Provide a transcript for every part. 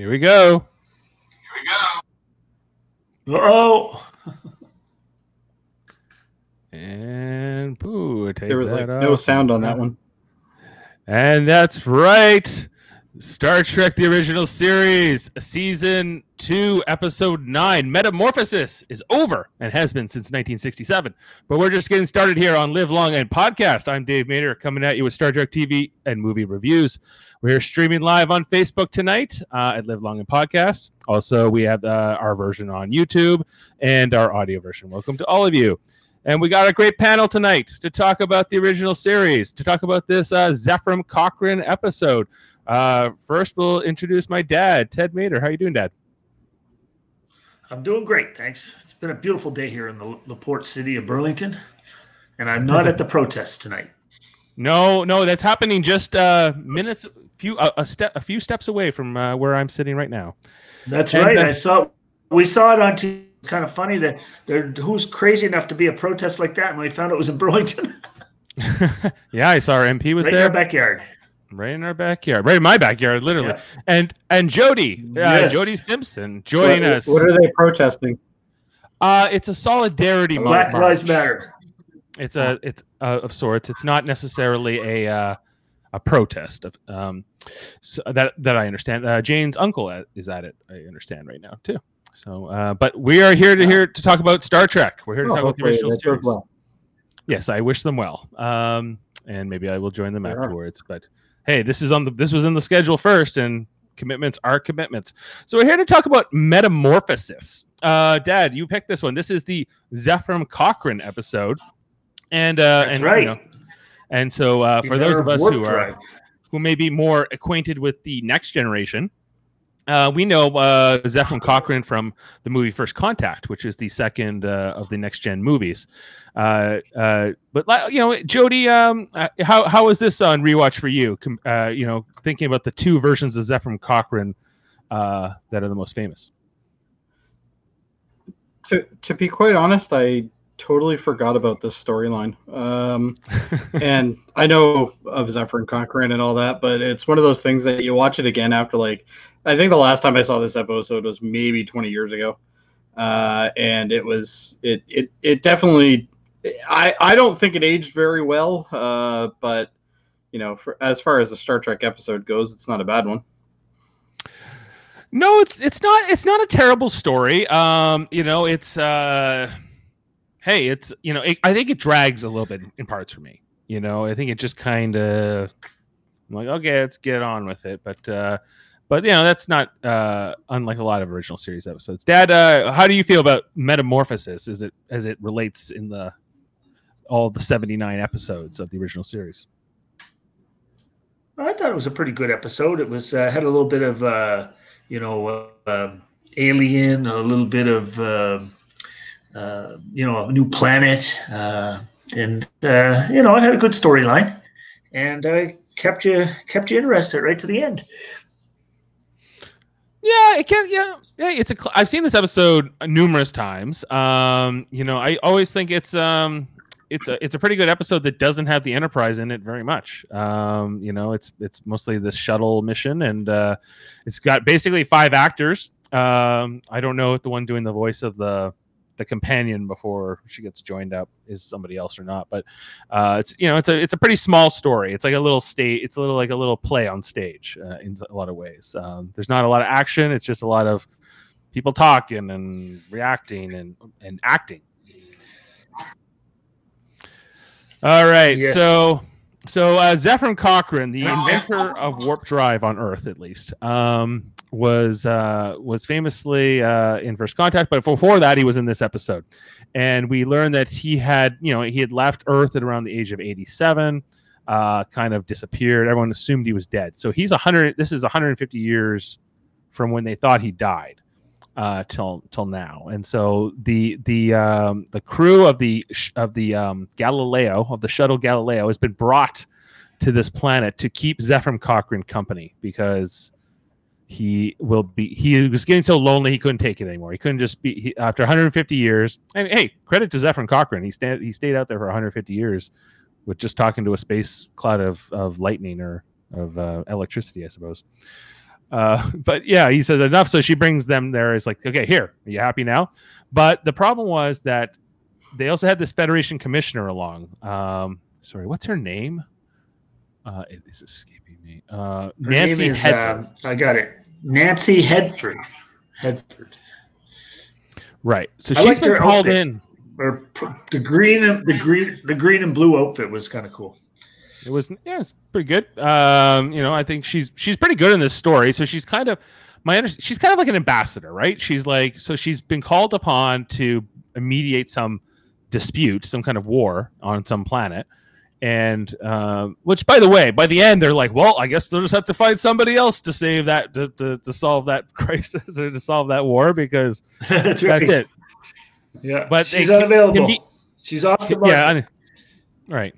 Here we go. Uh-oh. And boo. There was like no sound on that one. And that's right. Star Trek, the original series, season 2, episode 9, Metamorphosis, is over and has been since 1967. But we're just getting started here on Live Long and Podcast. I'm Dave Mader, coming at you with Star Trek TV and movie reviews. We're streaming live on Facebook tonight at Live Long and Podcast. Also, we have our version on YouTube and our audio version. Welcome to all of you. And we got a great panel tonight to talk about the original series, to talk about this Zefram Cochrane episode. First, we'll introduce my dad, Ted Mader. How are you doing, Dad? I'm doing great, thanks. It's been a beautiful day here in the port city of Burlington, and I'm not at the protest tonight. No, that's happening just minutes, a few steps away from where I'm sitting right now. That's right. We saw it on TV. It's kind of funny that who's crazy enough to be a protest like that, and we found it was in Burlington. Yeah, I saw our MP was right there. Right in our backyard. Right in my backyard, literally. Yeah. And Jody, yes. Jody Simpson, joining us. What are they protesting? It's a solidarity march. Black Lives Matter. It's of sorts. It's not necessarily a protest of so that I understand. Jane's uncle is at it. I understand right now too. So, but we are here to talk about Star Trek. We're here to talk about the original series. Well. Yes, I wish them well, and maybe I will join them afterwards. But hey, this was in the schedule first, and commitments are commitments. So we're here to talk about Metamorphosis. Dad, you picked this one. This is the Zefram Cochrane episode, and that's right. You know, and so for those of us who may be more acquainted with the Next Generation. We know Zefram Cochrane from the movie First Contact, which is the second of the Next Gen movies. But you know, Jody, how is this on rewatch for you? You know, thinking about the two versions of Zefram Cochrane that are the most famous. To be quite honest, I totally forgot about this storyline, and I know of Zefram Cochrane and all that, but it's one of those things that you watch it again after like. I think the last time I saw this episode was maybe 20 years ago. And it was, it definitely, I don't think it aged very well. But you know, as far as the Star Trek episode goes, it's not a bad one. No, it's not a terrible story. You know, it's, hey, it's, you know, I think it drags a little bit in parts for me, you know, I think it just kind of, I'm like, okay, let's get on with it. But you know, that's not unlike a lot of original series episodes. Dad, how do you feel about Metamorphosis as it relates in all the 79 episodes of the original series? I thought it was a pretty good episode. It was had a little bit of alien, a little bit of a new planet, and you know, it had a good storyline, and kept you interested right to the end. Yeah, it can. Yeah, hey, I've seen this episode numerous times. You know, I always think it's a pretty good episode that doesn't have the Enterprise in it very much. You know, it's mostly the shuttle mission, and it's got basically 5 actors. I don't know if the one doing the voice of the companion before she gets joined up is somebody else or not, but it's, you know, it's a pretty small story. It's like a little state. It's a little play on stage in a lot of ways. There's not a lot of action. It's just a lot of people talking and reacting and acting. All right. Yes. So Zefram Cochrane, the inventor of warp drive on Earth, at least, was famously in First Contact, but before that, he was in this episode, and we learned that he had left Earth at around the age of 87, kind of disappeared. Everyone assumed he was dead. So he's 100. This is 150 years from when they thought he died till now, and so the crew of the Galileo, of the shuttle Galileo, has been brought to this planet to keep Zefram Cochrane company, because he was getting so lonely he couldn't take it anymore. He couldn't just be after 150 years. And hey, credit to Zefram Cochrane. He stayed out there for 150 years with just talking to a space cloud of lightning or of electricity, I suppose. But yeah, he says enough. So she brings them there. It's like, okay, here, are you happy now? But the problem was that they also had this Federation commissioner along. Sorry, what's her name? It is escaping me. Nancy Hedford. I got it. Nancy Hedford. Right. So she's been called in. The green and blue outfit was kind of cool. It was, yeah, it's pretty good. You know, I think she's pretty good in this story. So she's kind of she's kind of like an ambassador, right? She's like, so she's been called upon to mediate some dispute, some kind of war on some planet, and which, by the way, by the end, they're like, well, I guess they'll just have to find somebody else to save that, to solve that crisis or to solve that war, because that's it. Yeah, but she's unavailable. She's off the market. Yeah, right.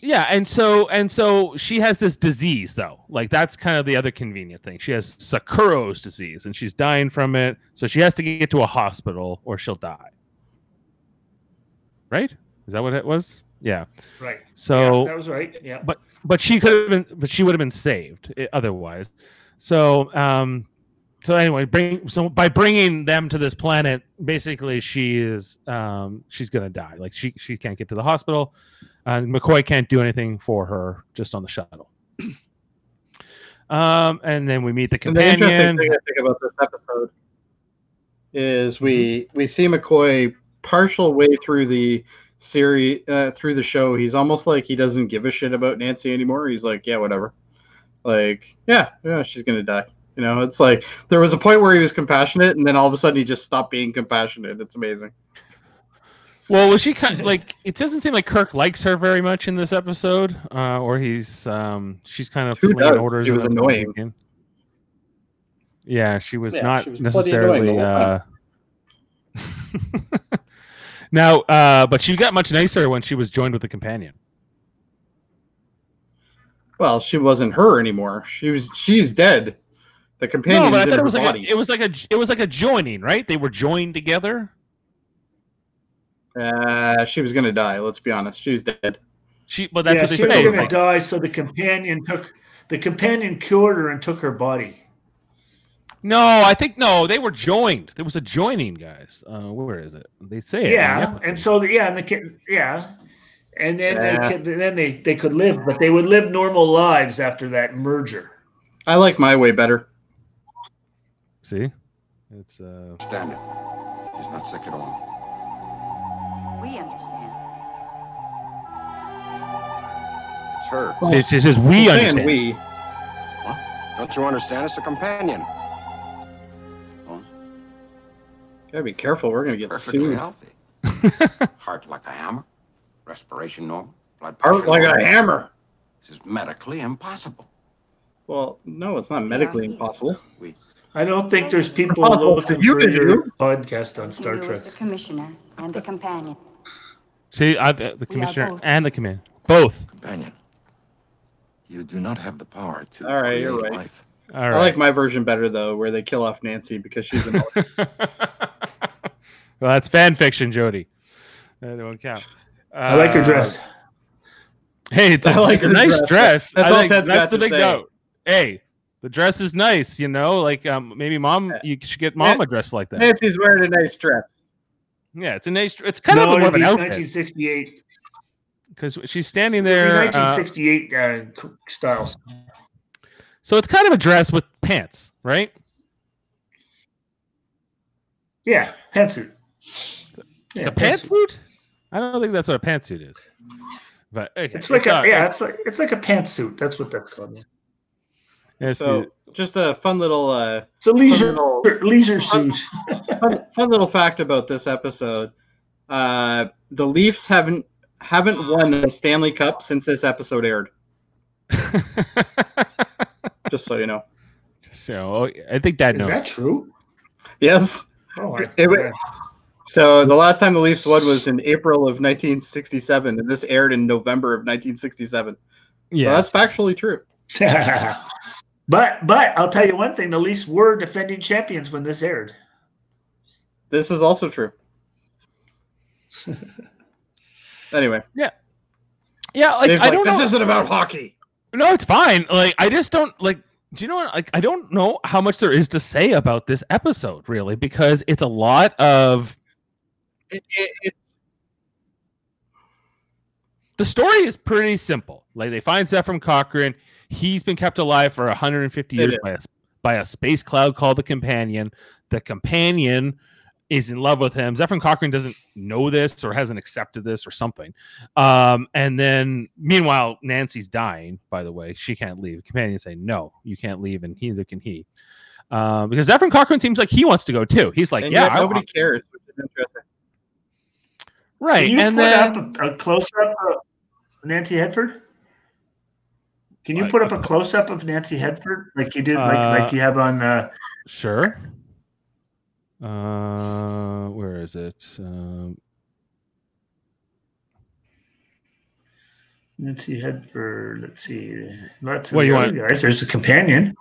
Yeah, and so she has this disease, though. Like, that's kind of the other convenient thing. She has Sakuro's disease, and she's dying from it. So she has to get to a hospital, or she'll die. Right? Is that what it was? Yeah. Right. So yeah, that was right. Yeah. But she could have been, but she would have been saved otherwise. So so anyway, by bringing them to this planet, basically she is she's gonna die. Like she can't get to the hospital, and McCoy can't do anything for her, just on the shuttle. And then we meet the companion. And the interesting thing I think about this episode is we see McCoy partial way through the series, through the show. He's almost like he doesn't give a shit about Nancy anymore. He's like, yeah, whatever. Like, yeah, she's gonna die. You know, it's like there was a point where he was compassionate, and then all of a sudden he just stopped being compassionate. It's amazing. Well, she kind of like, it doesn't seem like Kirk likes her very much in this episode, or he's she's kind of flinging orders. She was annoying. Yeah, she was not necessarily. Now, but she got much nicer when she was joined with a companion. Well, she wasn't her anymore. She's dead. The companion. No, but I thought it was like a joining, right? They were joined together. She was gonna die. Let's be honest, she's dead. She was gonna die. So the companion cured her and took her body. No, I think they were joined. There was a joining, guys. Where is it? They say it. Yeah, and so then they could live, but they would live normal lives after that merger. I like my way better. See? It's Stand it. She's not sick at all. We understand. It's her. Well, see, it says we understand. We. Huh? Don't you understand? It's a companion. Huh? Gotta be careful. We're gonna get sued. Healthy. Heart like a hammer. Respiration normal. Blood pressure. Heart like a hammer. This is medically impossible. Well, no, it's not medically impossible. I don't think there's people looking for your podcast on Star Trek. The commissioner and the companion. See, the commissioner and the companion. Both. Companion. You do not have the power to. All right, you're right. Life. All right. I like my version better, though, where they kill off Nancy because she's an. Well, that's fan fiction, Jody. That won't count. I like her dress. Hey, it's a nice dress. That's the big note. Hey, the dress is nice, you know. Like, maybe mom, you should get mom a dress like that. Nancy's wearing a nice dress. Yeah, it's a nice. It's kind of more of an outfit. 1968. Because she's standing there. 1968 styles. So it's kind of a dress with pants, right? Yeah, pantsuit. It's a pantsuit. I don't think that's what a pantsuit is. But okay. It's like a pantsuit. That's what that's called. Yeah. Yes, so just a fun little it's a leisure suit. fun little fact about this episode. The Leafs haven't won the Stanley Cup since this episode aired. Just so you know. So I think that knows. Is that true? Yes. Oh, so the last time the Leafs won was in April of 1967, and this aired in November of 1967. Yeah, so that's factually true. But I'll tell you one thing, the Leafs were defending champions when this aired. This is also true. Anyway. Yeah. Yeah, like, I don't know. This isn't about hockey. No, it's fine. Like, I just don't like. Do you know what? Like, I don't know how much there is to say about this episode, really, because it's a lot of. It's... The story is pretty simple. Like, they find Zefram Cochrane. He's been kept alive for 150 years by a space cloud called the Companion. The Companion is in love with him. Zefram Cochrane doesn't know this or hasn't accepted this or something. And then, meanwhile, Nancy's dying, by the way. She can't leave. The Companion say, no, you can't leave, and neither can he. Because Zefram Cochrane seems like he wants to go, too. He's like, and yeah. Nobody cares, which is interesting. Right. Can you put up a close-up of Nancy Hedford? Can you put up a close-up of Nancy Hedford? Like you did, like you have on... Sure. Where is it? Nancy Hedford. Let's see. Lots of guys. There's a Companion.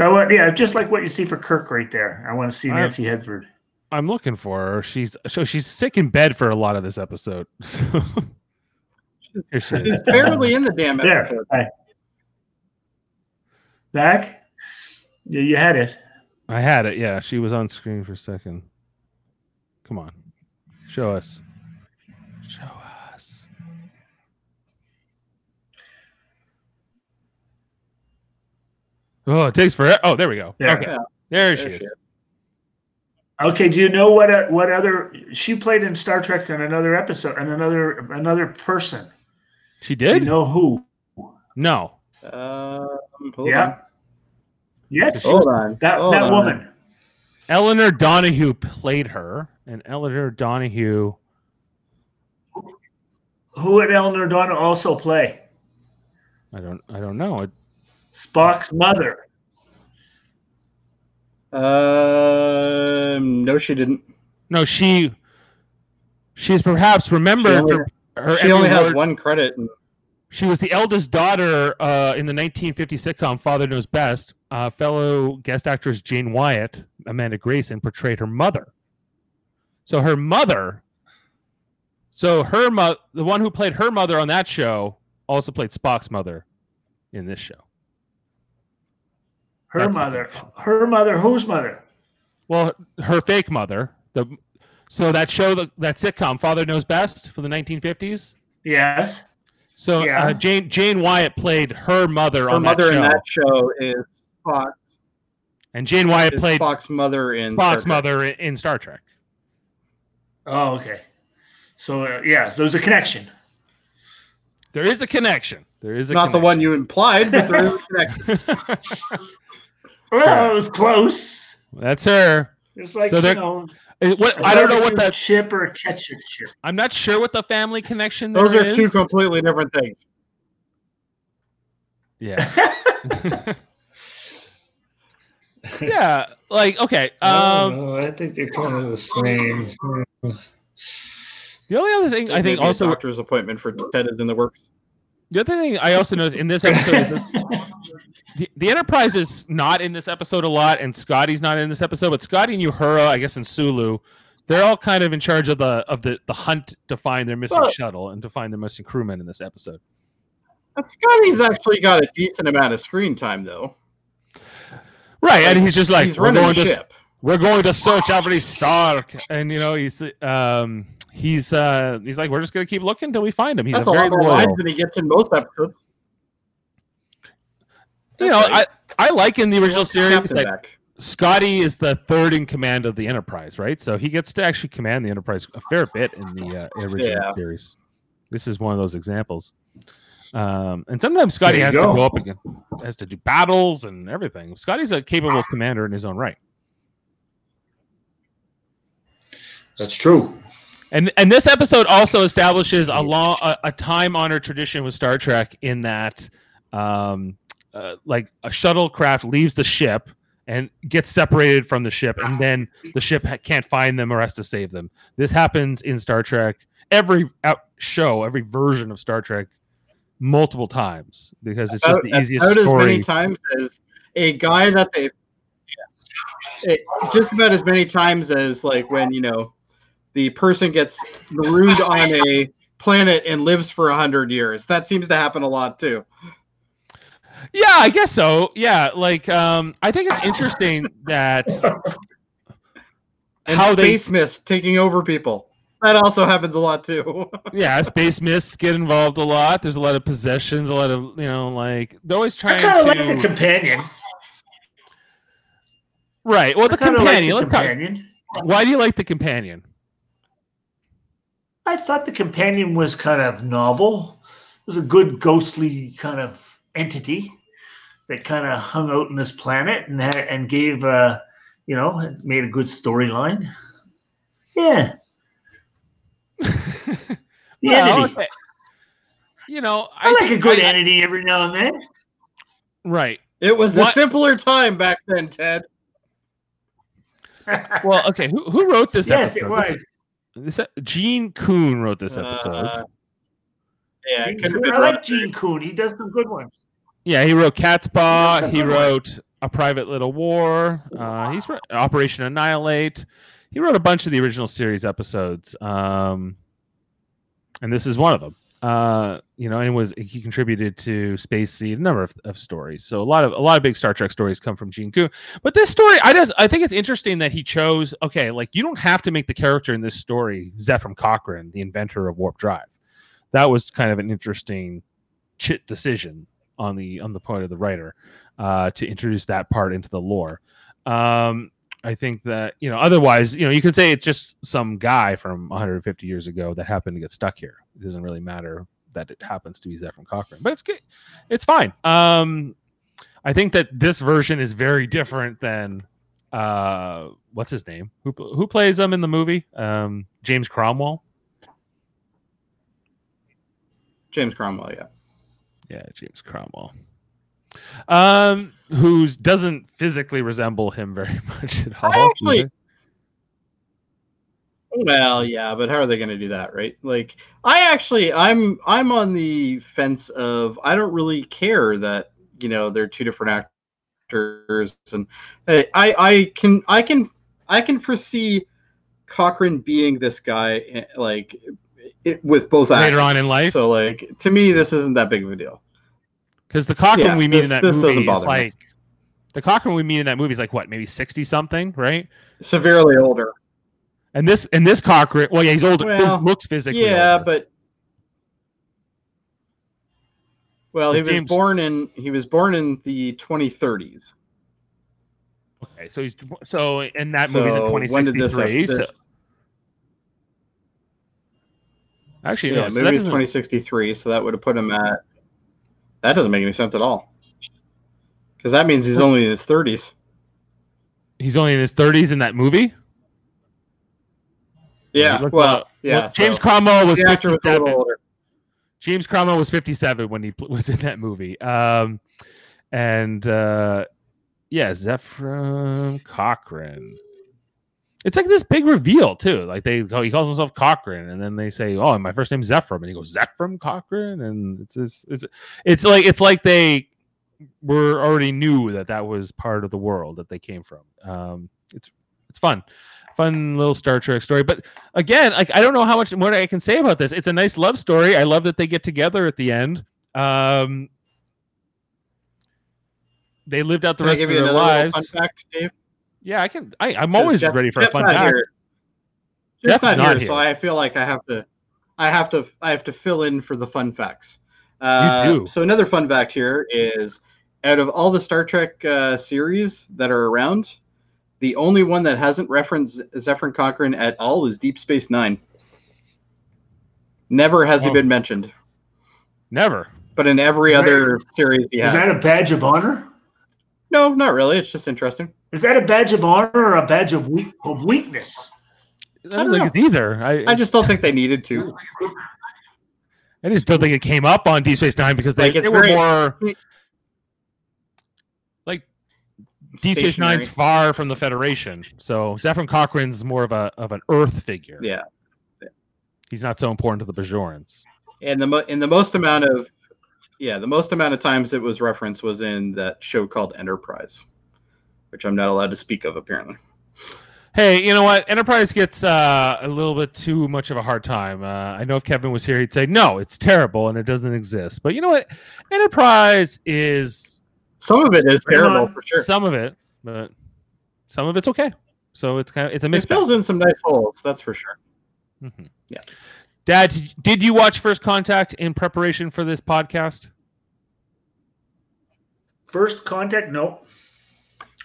Oh, yeah, just like what you see for Kirk right there. I want to see Nancy Hedford. I'm looking for her. She's sick in bed for a lot of this episode. Here she is. She's barely in the damn episode. There. Back? Yeah, you had it. I had it, yeah. She was on screen for a second. Come on. Show us. Show us. Oh, it takes forever. Oh, there we go. There. Okay. Yeah. There she is. Okay, do you know what other she played in Star Trek in another episode and another person? She did? Do you know who? No. Hold on. Yes, that woman. Elinor Donahue played her, and Elinor Donahue. Who would Elinor Donahue also play? I don't know. Spock's mother. No, she didn't. No, she's perhaps remembered. She only has one credit. She was the eldest daughter in the 1950 sitcom Father Knows Best. Fellow guest actress Jane Wyatt, Amanda Grayson, portrayed her mother. So her mother, the one who played her mother on that show, also played Spock's mother in this show. Her mother, whose mother? Well, her fake mother. So that show, that sitcom, Father Knows Best, from the 1950s. Yes. So Jane Wyatt played her mother on that show. Her mother in that show is Spock. And Jane Wyatt played Spock's mother in Star Trek. Oh, okay. So, so there's a connection. There is a connection. Not the one you implied, but there is a connection. Well, it was close. That's her. It's like, I don't know what that ship or catch it ship. I'm not sure what the family connection there is. Those are two completely different things. Yeah. Yeah. Like, okay. I think they're kind of the same. The only other thing I think also. Doctor's appointment for Ted is in the works. The other thing I also noticed in this episode. The Enterprise is not in this episode a lot, and Scotty's not in this episode. But Scotty and Uhura, I guess, and Sulu, they're all kind of in charge of the hunt to find their missing shuttle and to find their missing crewmen in this episode. Scotty's actually got a decent amount of screen time, though. Right, and he's just like, we're going to search every star, and he's like, we're just going to keep looking until we find him. He's That's a lot more lines than he gets in most episodes. I like in the original series that Scotty is the third in command of the Enterprise, right? So he gets to actually command the Enterprise a fair bit in the original series. This is one of those examples. And sometimes Scotty has to go up again, has to do battles and everything. Scotty's a capable commander in his own right. That's true. And this episode also establishes a time-honored tradition with Star Trek in that... like a shuttlecraft leaves the ship and gets separated from the ship, and then the ship can't find them or has to save them. This happens in Star Trek every version of Star Trek, multiple times because it's just the easiest story. About as many times as a guy that they, just about as many times as like when the person gets marooned on a planet and lives for 100 years. That seems to happen a lot too. Yeah, I guess so. Yeah, like I think it's interesting that and how space mist taking over people. That also happens a lot too. Yeah, space mists get involved a lot. There's a lot of possessions, a lot of like they're always trying to. I kind of like the companion. Right. Well, the companion. Like the companion. Why do you like the companion? I thought the companion was kind of novel. It was a good ghostly kind of entity that kind of hung out in this planet and had, and gave you know, made a good storyline. Yeah. Well, entity. Okay. You know, I like a good entity every now and then. Right. It was a simpler time back then, Ted. Well, okay. Who wrote this episode? Yes, it was. Gene Coon wrote this episode. Yeah, I like Gene Coon. He does some good ones. Yeah, he wrote Cat's Paw. He wrote A Private Little War. He's wrote Operation Annihilate. He wrote a bunch of the original series episodes. And this is one of them. You know, and he contributed to Space Seed, a number of stories. So a lot of big Star Trek stories come from Gene Coon. But this story, I think it's interesting that he chose. Okay, like you don't have to make the character in this story Zefram Cochrane, the inventor of warp drive. That was kind of an interesting decision on the part of the writer to introduce that part into the lore. I think that, you know, otherwise, you know, you could say it's just some guy from 150 years ago that happened to get stuck here. It doesn't really matter that it happens to be Zefram Cochrane, but it's good. It's fine. I think that this version is very different than what's his name? Who plays him in the movie? James Cromwell. James Cromwell, yeah. Yeah, James Cromwell. Who doesn't physically resemble him very much at all. Actually, well, yeah, but how are they going to do that, right? Like, I'm on the fence of I don't really care that, you know, they're two different actors, and I can foresee Cochrane being this guy like with both actors later on in life. So, like, to me, this isn't that big of a deal. Because the Cochrane we meet in that movie is like the Cochrane we meet in that movie is like what, maybe 60-something, right? Severely older. And this Cochrane, well, yeah, he's older. Well, this looks physically older. But well, he was born in the 2030s. Okay, so he's in that movie's in 2063. Actually, yeah, no, so movie's 2063, so that would have put him at. That doesn't make any sense at all, because that means he's only in his 30s. He's only in his 30s in that movie. Yeah, well, James Cromwell was 57. James Cromwell was 57 when he was in that movie. Yeah, Zefram Cochrane. It's like this big reveal too. Like he calls himself Cochrane, and then they say, "Oh, and my first name's Zefram," and he goes, "Zefram Cochrane," and it's like they were already knew that was part of the world that they came from. It's fun little Star Trek story. But again, like I don't know how much more I can say about this. It's a nice love story. I love that they get together at the end. They lived out the rest of their lives. Fun fact, Dave? Yeah, I can. I'm always ready for a fun fact. Jeff's not here, so I feel like I have to fill in for the fun facts. You do. So another fun fact here is, out of all the Star Trek series that are around, the only one that hasn't referenced Zefram Cochrane at all is Deep Space Nine. Never has he been mentioned. Never. But in every other series, he has. Is that a badge of honor? No, not really. It's just interesting. Is that a badge of honor or a badge of weakness? I don't think it's either. I just don't think they needed to. I just don't think it came up on Deep Space Nine because they were more like Deep Space Nine's far from the Federation. So Zefram Cochrane's more of an Earth figure. Yeah, he's not so important to the Bajorans. And the most amount of times it was referenced was in that show called Enterprise, which I'm not allowed to speak of, apparently. Hey, you know what? Enterprise gets a little bit too much of a hard time. I know if Kevin was here, he'd say, no, it's terrible and it doesn't exist. But you know what? Enterprise is... Some of it is terrible, for sure. Some of it, but some of it's okay. So it's kind of, it's a mix. It fills in some nice holes, that's for sure. Mm-hmm. Yeah. Dad, did you watch First Contact in preparation for this podcast? First Contact? No.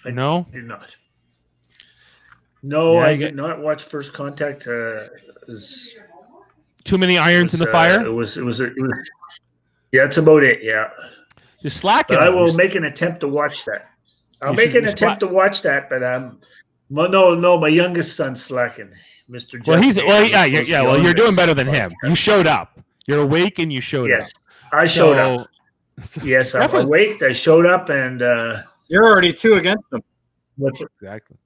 No? I did not. No, yeah, I did not watch First Contact. Too many irons in the fire? It was. Yeah, that's about it, yeah. You're slacking. But I will make an attempt to watch that. I'll make an attempt to watch that, but no, my youngest son's slacking, Mr. Jeff. Well, you're doing better than him. You showed up. You're awake and you showed up. Yes, I showed up. Yes, I'm awake. I showed up and... You're already two against them. That's exactly.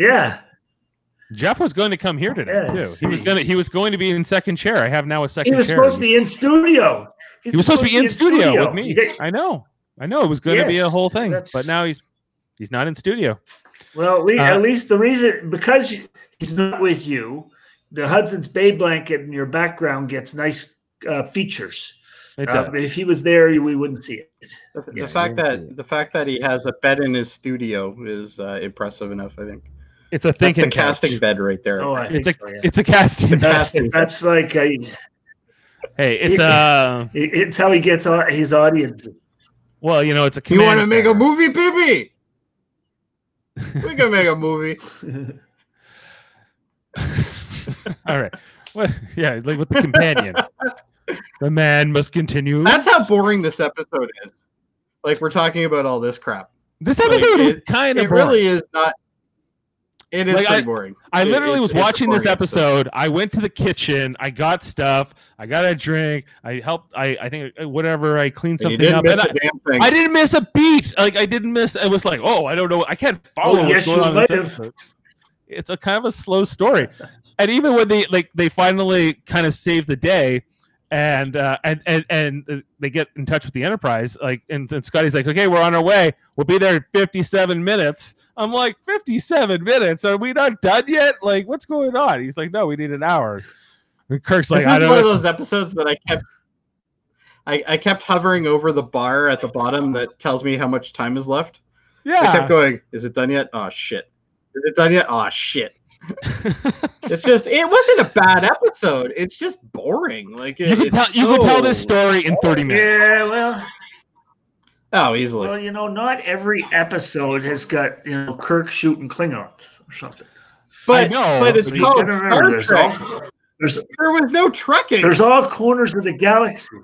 Yeah. Jeff was going to come here today too. He was going to be in second chair. I have now a second chair. He was supposed to be in studio. He was supposed to be in studio with me. I know. It was going to be a whole thing, but now he's not in studio. Well, at least the reason, because he's not with you, the Hudson's Bay blanket in your background gets nice features. If he was there, we wouldn't see it. The fact that he has a bed in his studio is impressive enough. I think it's a thinking casting bed right there. Oh, it's a casting bed. That's like it's how he gets his audience. Well, you know, it's a. You want to make a movie, baby? We can make a movie. All right. Well, yeah, like with the companion. The man must continue. That's how boring this episode is. Like, we're talking about all this crap. This episode is kind of boring. It really is not. It is pretty boring. I literally was watching this episode. I went to the kitchen. I got stuff. I got a drink. I helped. I think whatever. I cleaned something up. I didn't miss a beat. Like, I didn't miss. I was like, oh, I don't know. I can't follow what's going on in this episode. It's a kind of a slow story. And even when they finally kind of save the day. And they get in touch with the Enterprise. Like, and Scotty's like, okay, we're on our way. We'll be there in 57 minutes. I'm like, 57 minutes? Are we not done yet? Like, what's going on? He's like, no, we need an hour. And Kirk's like, I don't know. This is one of those episodes that I kept hovering over the bar at the bottom that tells me how much time is left. Yeah. I kept going, is it done yet? Oh, shit. Is it done yet? Oh, shit. It wasn't a bad episode. It's just boring. Like you could tell this story in 30 minutes. Yeah, easily. Well, you know, not every episode has got Kirk shooting Klingons or something. But it's called Star Trek. There was no trekking. There's all corners of the galaxy.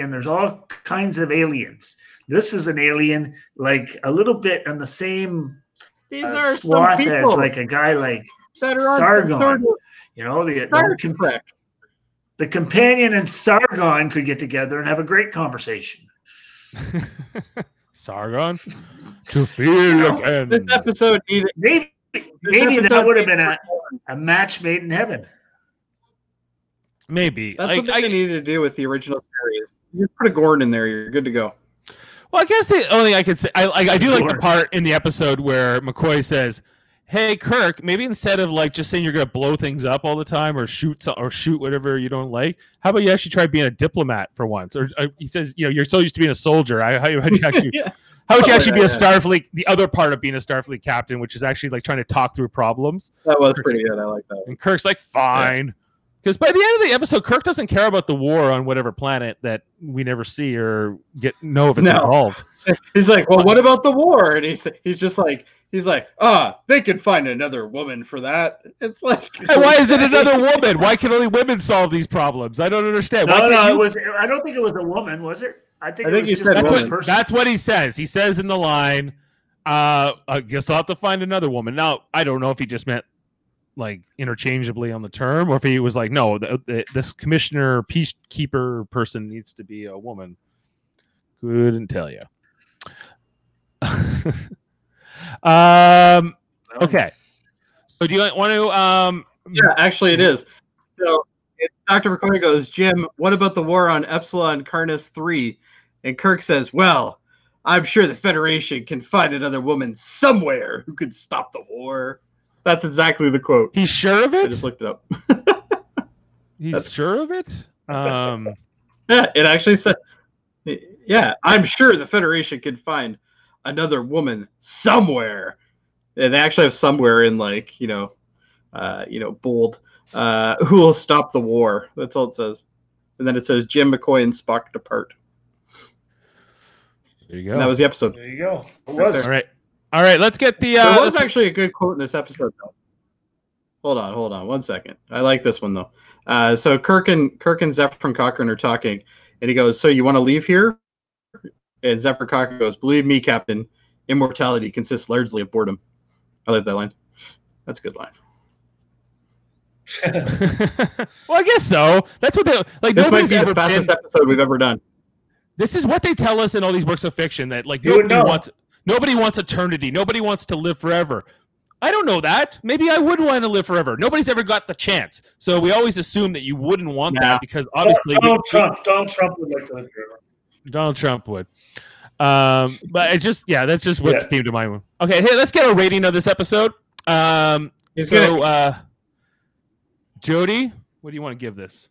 And there's all kinds of aliens. This is an alien, like a little bit on the same. These are swath some people as like a guy like Sargon, the companion and Sargon could get together and have a great conversation. Sargon, to feel again. This episode needed maybe that would have been a match made in heaven. Maybe that's what they needed to do with the original series. You put a Gorn in there, you're good to go. Well, I guess the only I could say I do like the part in the episode where McCoy says, "Hey Kirk, maybe instead of like just saying you're gonna blow things up all the time or shoot whatever you don't like, how about you actually try being a diplomat for once?" Or he says, "You know, you're so used to being a soldier. How would you actually be a Starfleet? The other part of being a Starfleet captain, which is actually like trying to talk through problems." That was pretty good. I like that. And Kirk's like, "Fine." Yeah. Because by the end of the episode, Kirk doesn't care about the war on whatever planet that we never see or know if it's involved. He's like, well, what about the war? And he's like, they could find another woman for that. It's like, why is it another woman? Why can only women solve these problems? I don't understand. I don't think it was a woman, was it? I think it was just a person. That's what he says. He says in the line, I guess I'll have to find another woman. Now, I don't know if he just meant like interchangeably on the term, or if he was like, no, this commissioner peacekeeper person needs to be a woman. Couldn't tell you. Okay. So do you want to? Yeah, actually, it is. So Dr. McCoy goes, Jim, what about the war on Epsilon Karnas 3? And Kirk says, well, I'm sure the Federation can find another woman somewhere who could stop the war. That's exactly the quote. He's sure of it? I just looked it up. He's sure of it? Yeah, it actually said, yeah, I'm sure the Federation can find another woman somewhere. And they actually have somewhere in, like, bold, who will stop the war. That's all it says. And then it says, Jim, McCoy, and Spock depart. There you go. And that was the episode. There you go. It was. All right. All right, let's get the... There was actually a good quote in this episode, though. Hold on. 1 second. I like this one, though. So Kirk and Zefram Cochrane are talking, and he goes, so you want to leave here? And Zefram Cochrane goes, believe me, Captain, immortality consists largely of boredom. I like that line. That's a good line. Well, I guess so. That's what they... Like, this might be the fastest episode we've ever done. This is what they tell us in all these works of fiction, that like nobody wants eternity. Nobody wants to live forever. I don't know that. Maybe I would want to live forever. Nobody's ever got the chance. So we always assume that you wouldn't want that because obviously... Donald Trump would like to live forever. Donald Trump would. But it just, yeah, that's just what came to mind. Okay, hey, let's get a rating of this episode. Jody, what do you want to give this?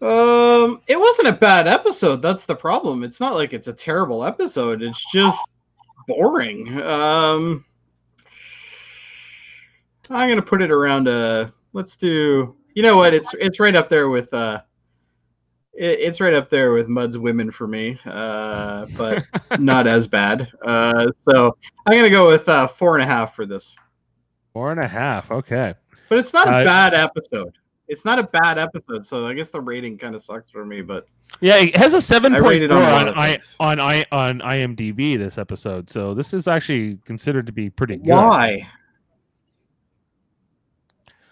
It wasn't a bad episode. That's the problem. It's not like it's a terrible episode. It's just boring. I'm gonna put it around let's do. You know what? It's right up there with it's right up there with Mud's Women for me. But not as bad. So I'm gonna go with 4.5 for this. 4.5. Okay. But it's not a bad episode. It's not a bad episode, so I guess the rating kind of sucks for me, but yeah, it has a 7.4 on IMDb this episode. So this is actually considered to be pretty good. Why?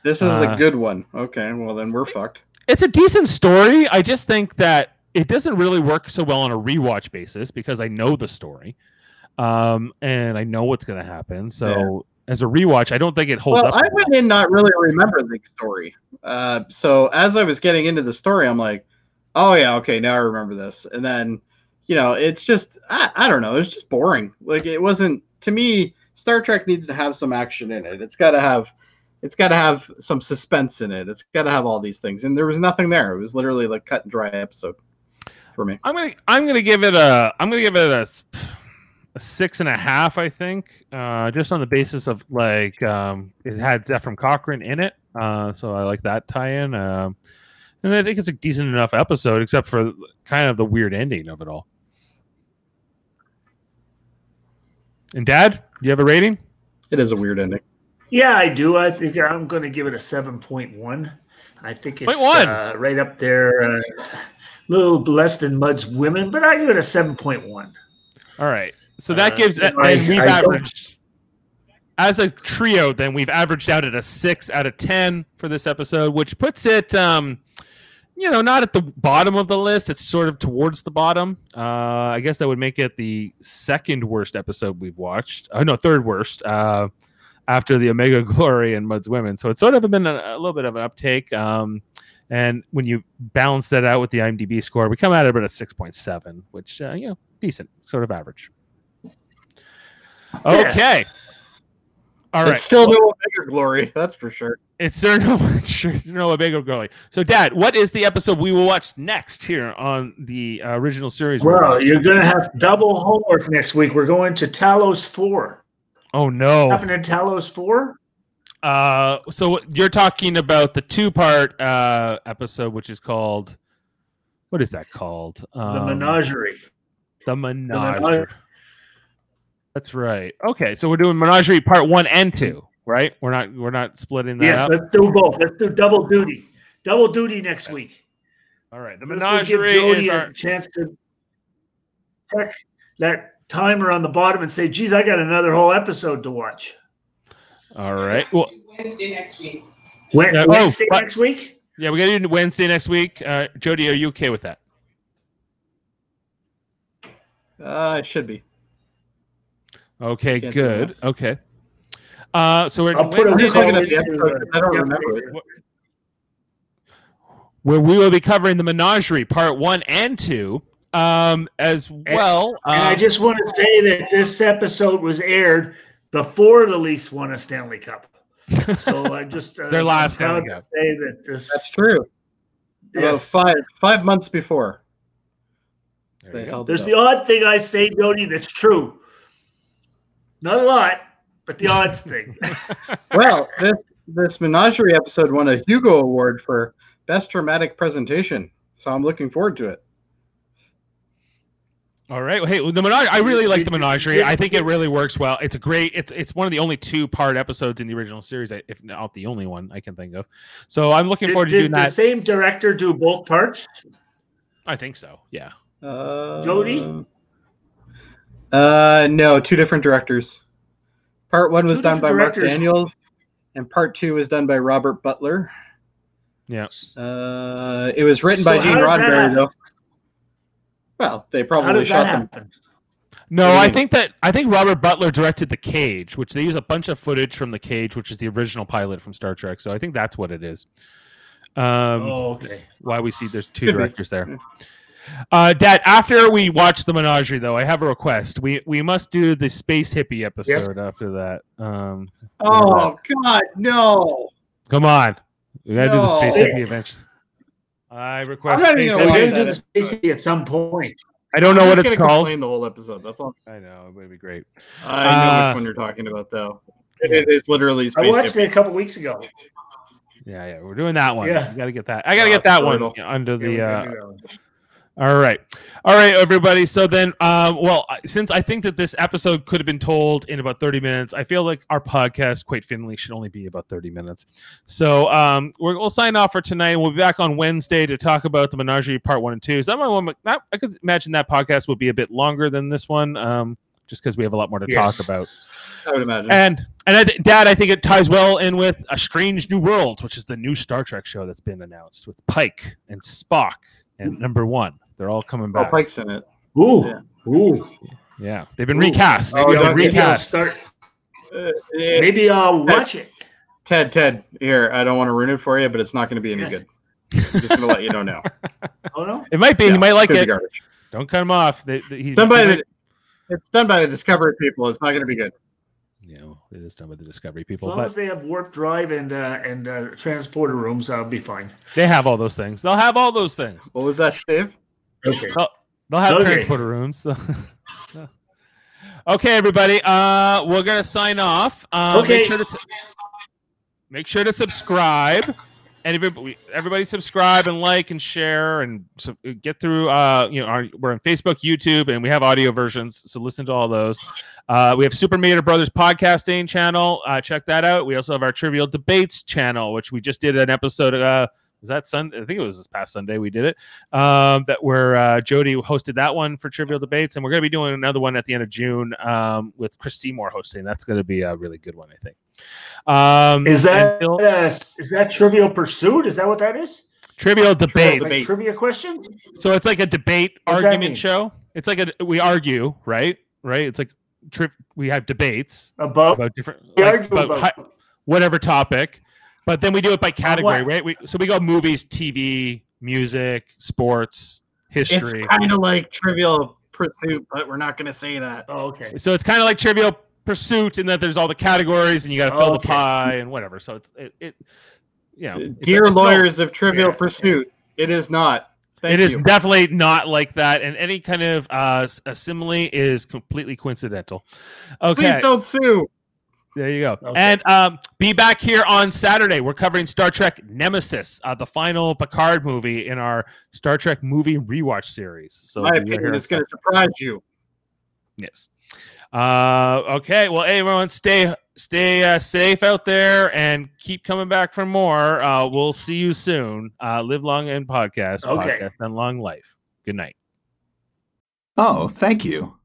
This is a good one. Okay, well then we're fucked. It's a decent story. I just think that it doesn't really work so well on a rewatch basis because I know the story, and I know what's going to happen. So. Yeah. As a rewatch, I don't think it holds up. Well, I went in not really remembering the story. So as I was getting into the story, I'm like, oh, yeah, okay, now I remember this. And then, it's just, I don't know. It was just boring. Like, it wasn't, to me, Star Trek needs to have some action in it. It's got to have some suspense in it. It's got to have all these things. And there was nothing there. It was literally like cut and dry episode for me. I'm going to give it a 6.5, I think, just on the basis of like it had Zefram Cochrane in it, so I like that tie-in, and I think it's a decent enough episode, except for kind of the weird ending of it all. And Dad, do you have a rating? It is a weird ending. Yeah, I do. I think I'm going to give it a 7.1. I think it's right up there, a little less than Mud's Women, but I give it a 7.1. All right. So that gives as a trio, then we've averaged out at a 6 out of 10 for this episode, which puts it, not at the bottom of the list. It's sort of towards the bottom. I guess that would make it the second worst episode we've watched. Oh, no, third worst after the Omega Glory and Mud's Women. So it's sort of been a little bit of an uptake. And when you balance that out with the IMDb score, we come out at about a 6.7, which decent, sort of average. Okay. All right. It's still no Omega Glory, that's for sure. It's no Omega Glory. So, Dad, what is the episode we will watch next here on the original series? Well, you're going to have double homework next week. We're going to Talos IV. Oh, no. What happened to Talos IV? So you're talking about the two-part episode, which is called... What is that called? The Menagerie. The Menagerie. That's right. Okay, so we're doing Menagerie Part 1 and 2, right? We're not splitting that up? Yes, let's do both. Let's do double duty. Double duty next week. All right. The Menagerie give Jody a chance to check that timer on the bottom and say, geez, I got another whole episode to watch. All right. Well, Wednesday next week. Next week? Yeah, we're going to do Wednesday next week. Jody, are you okay with that? It should be. Okay, good. Okay. So we're where we will be covering the Menagerie Part 1 and 2. as well. And I just want to say that this episode was aired before the Leafs won a Stanley Cup. So I just their last Stanley Cup. Say that this, that's true. Yes. About five months before. There's the odd thing I say, Jody, that's true. Not a lot, but the odd thing. Well, this Menagerie episode won a Hugo Award for Best Dramatic Presentation, so I'm looking forward to it. All right. Hey, the Menagerie. I really like the Menagerie. I think it really works well. It's a great. It's one of the only two-part episodes in the original series, if not the only one I can think of. So I'm looking forward to doing that. Did the same director do both parts? I think so. Yeah. Jody. No, two different directors. Part one was done by Mark Daniels, and part two was done by Robert Butler. Yeah. It was written by Gene Roddenberry, though. Well, they probably shot them. No, I think Robert Butler directed The Cage, which they use a bunch of footage from The Cage, which is the original pilot from Star Trek. So I think that's what it is. Okay. Why we see there's two directors there. Dad, after we watch the Menagerie, though, I have a request. We must do the Space Hippie episode after that. God, no. Come on. We got to do the Space Hippie eventually. I request. I'm going to do Spacey at some point. I don't know what it's called. Complain the whole episode. That's all. I know. It would be great. I know which one you're talking about, though. Yeah. It is literally. Space I watched it a couple weeks ago. Yeah, we're doing that one. Yeah, got to get that. I got to get that one under the. All right, everybody. So then, since I think that this episode could have been told in about 30 minutes, I feel like our podcast, Quite Finley, should only be about 30 minutes. So we'll sign off for tonight, and we'll be back on Wednesday to talk about the Menagerie Part 1 and 2. So I could imagine that podcast would be a bit longer than this one, just because we have a lot more to talk about. I would imagine. And Dad, I think it ties well in with A Strange New Worlds, which is the new Star Trek show that's been announced with Pike and Spock and Number One. They're all coming back. Oh, Pike's in it. Ooh. Yeah. Ooh. Yeah. They've been recast. Oh, recast. Maybe I'll watch it. Ted, here. I don't want to ruin it for you, but it's not going to be any good. I'm just going to let you know now. Oh, no? It might be. Yeah, you might like it. Garbage. Don't cut him off. It's done by the Discovery people. It's not going to be good. Yeah, it is done by the Discovery people. As long as they have warp drive and transporter rooms, I'll be fine. They have all those things. They'll have all those things. What was that, Steve? Okay. They'll have transporter rooms. So. Okay, everybody. We're gonna sign off. Okay. Make sure to subscribe, and everybody subscribe and like and share and get through. We're on Facebook, YouTube, and we have audio versions, so listen to all those. We have Super Meter Brothers podcasting channel. Check that out. We also have our Trivial Debates channel, which we just did an episode. Was that Sunday? I think it was this past Sunday we did it. Jody hosted that one for Trivial Debates, and we're going to be doing another one at the end of June with Chris Seymour hosting. That's going to be a really good one, I think. Is that Trivial Pursuit? Is that what that is? Trivial Debate. Like trivia questions. So it's like a debate argument show. It's like we argue, right? Right. It's like we have debates about different. We argue about whatever topic. But then we do it by category, right? We go movies, TV, music, sports, history. It's kind of like Trivial Pursuit, but we're not going to say that. Oh, okay. So it's kind of like Trivial Pursuit in that there's all the categories and you got to fill the pie and whatever. So dear lawyers of Trivial Pursuit, it is not. It is definitely not like that, and any kind of simile is completely coincidental. Okay. Please don't sue. There you go. Okay. And be back here on Saturday. We're covering Star Trek Nemesis, the final Picard movie in our Star Trek movie rewatch series. So my opinion is going to surprise you. Yes. Okay. Well, everyone, stay safe out there and keep coming back for more. We'll see you soon. Live long and podcast. Okay. Podcast and long life. Good night. Oh, thank you.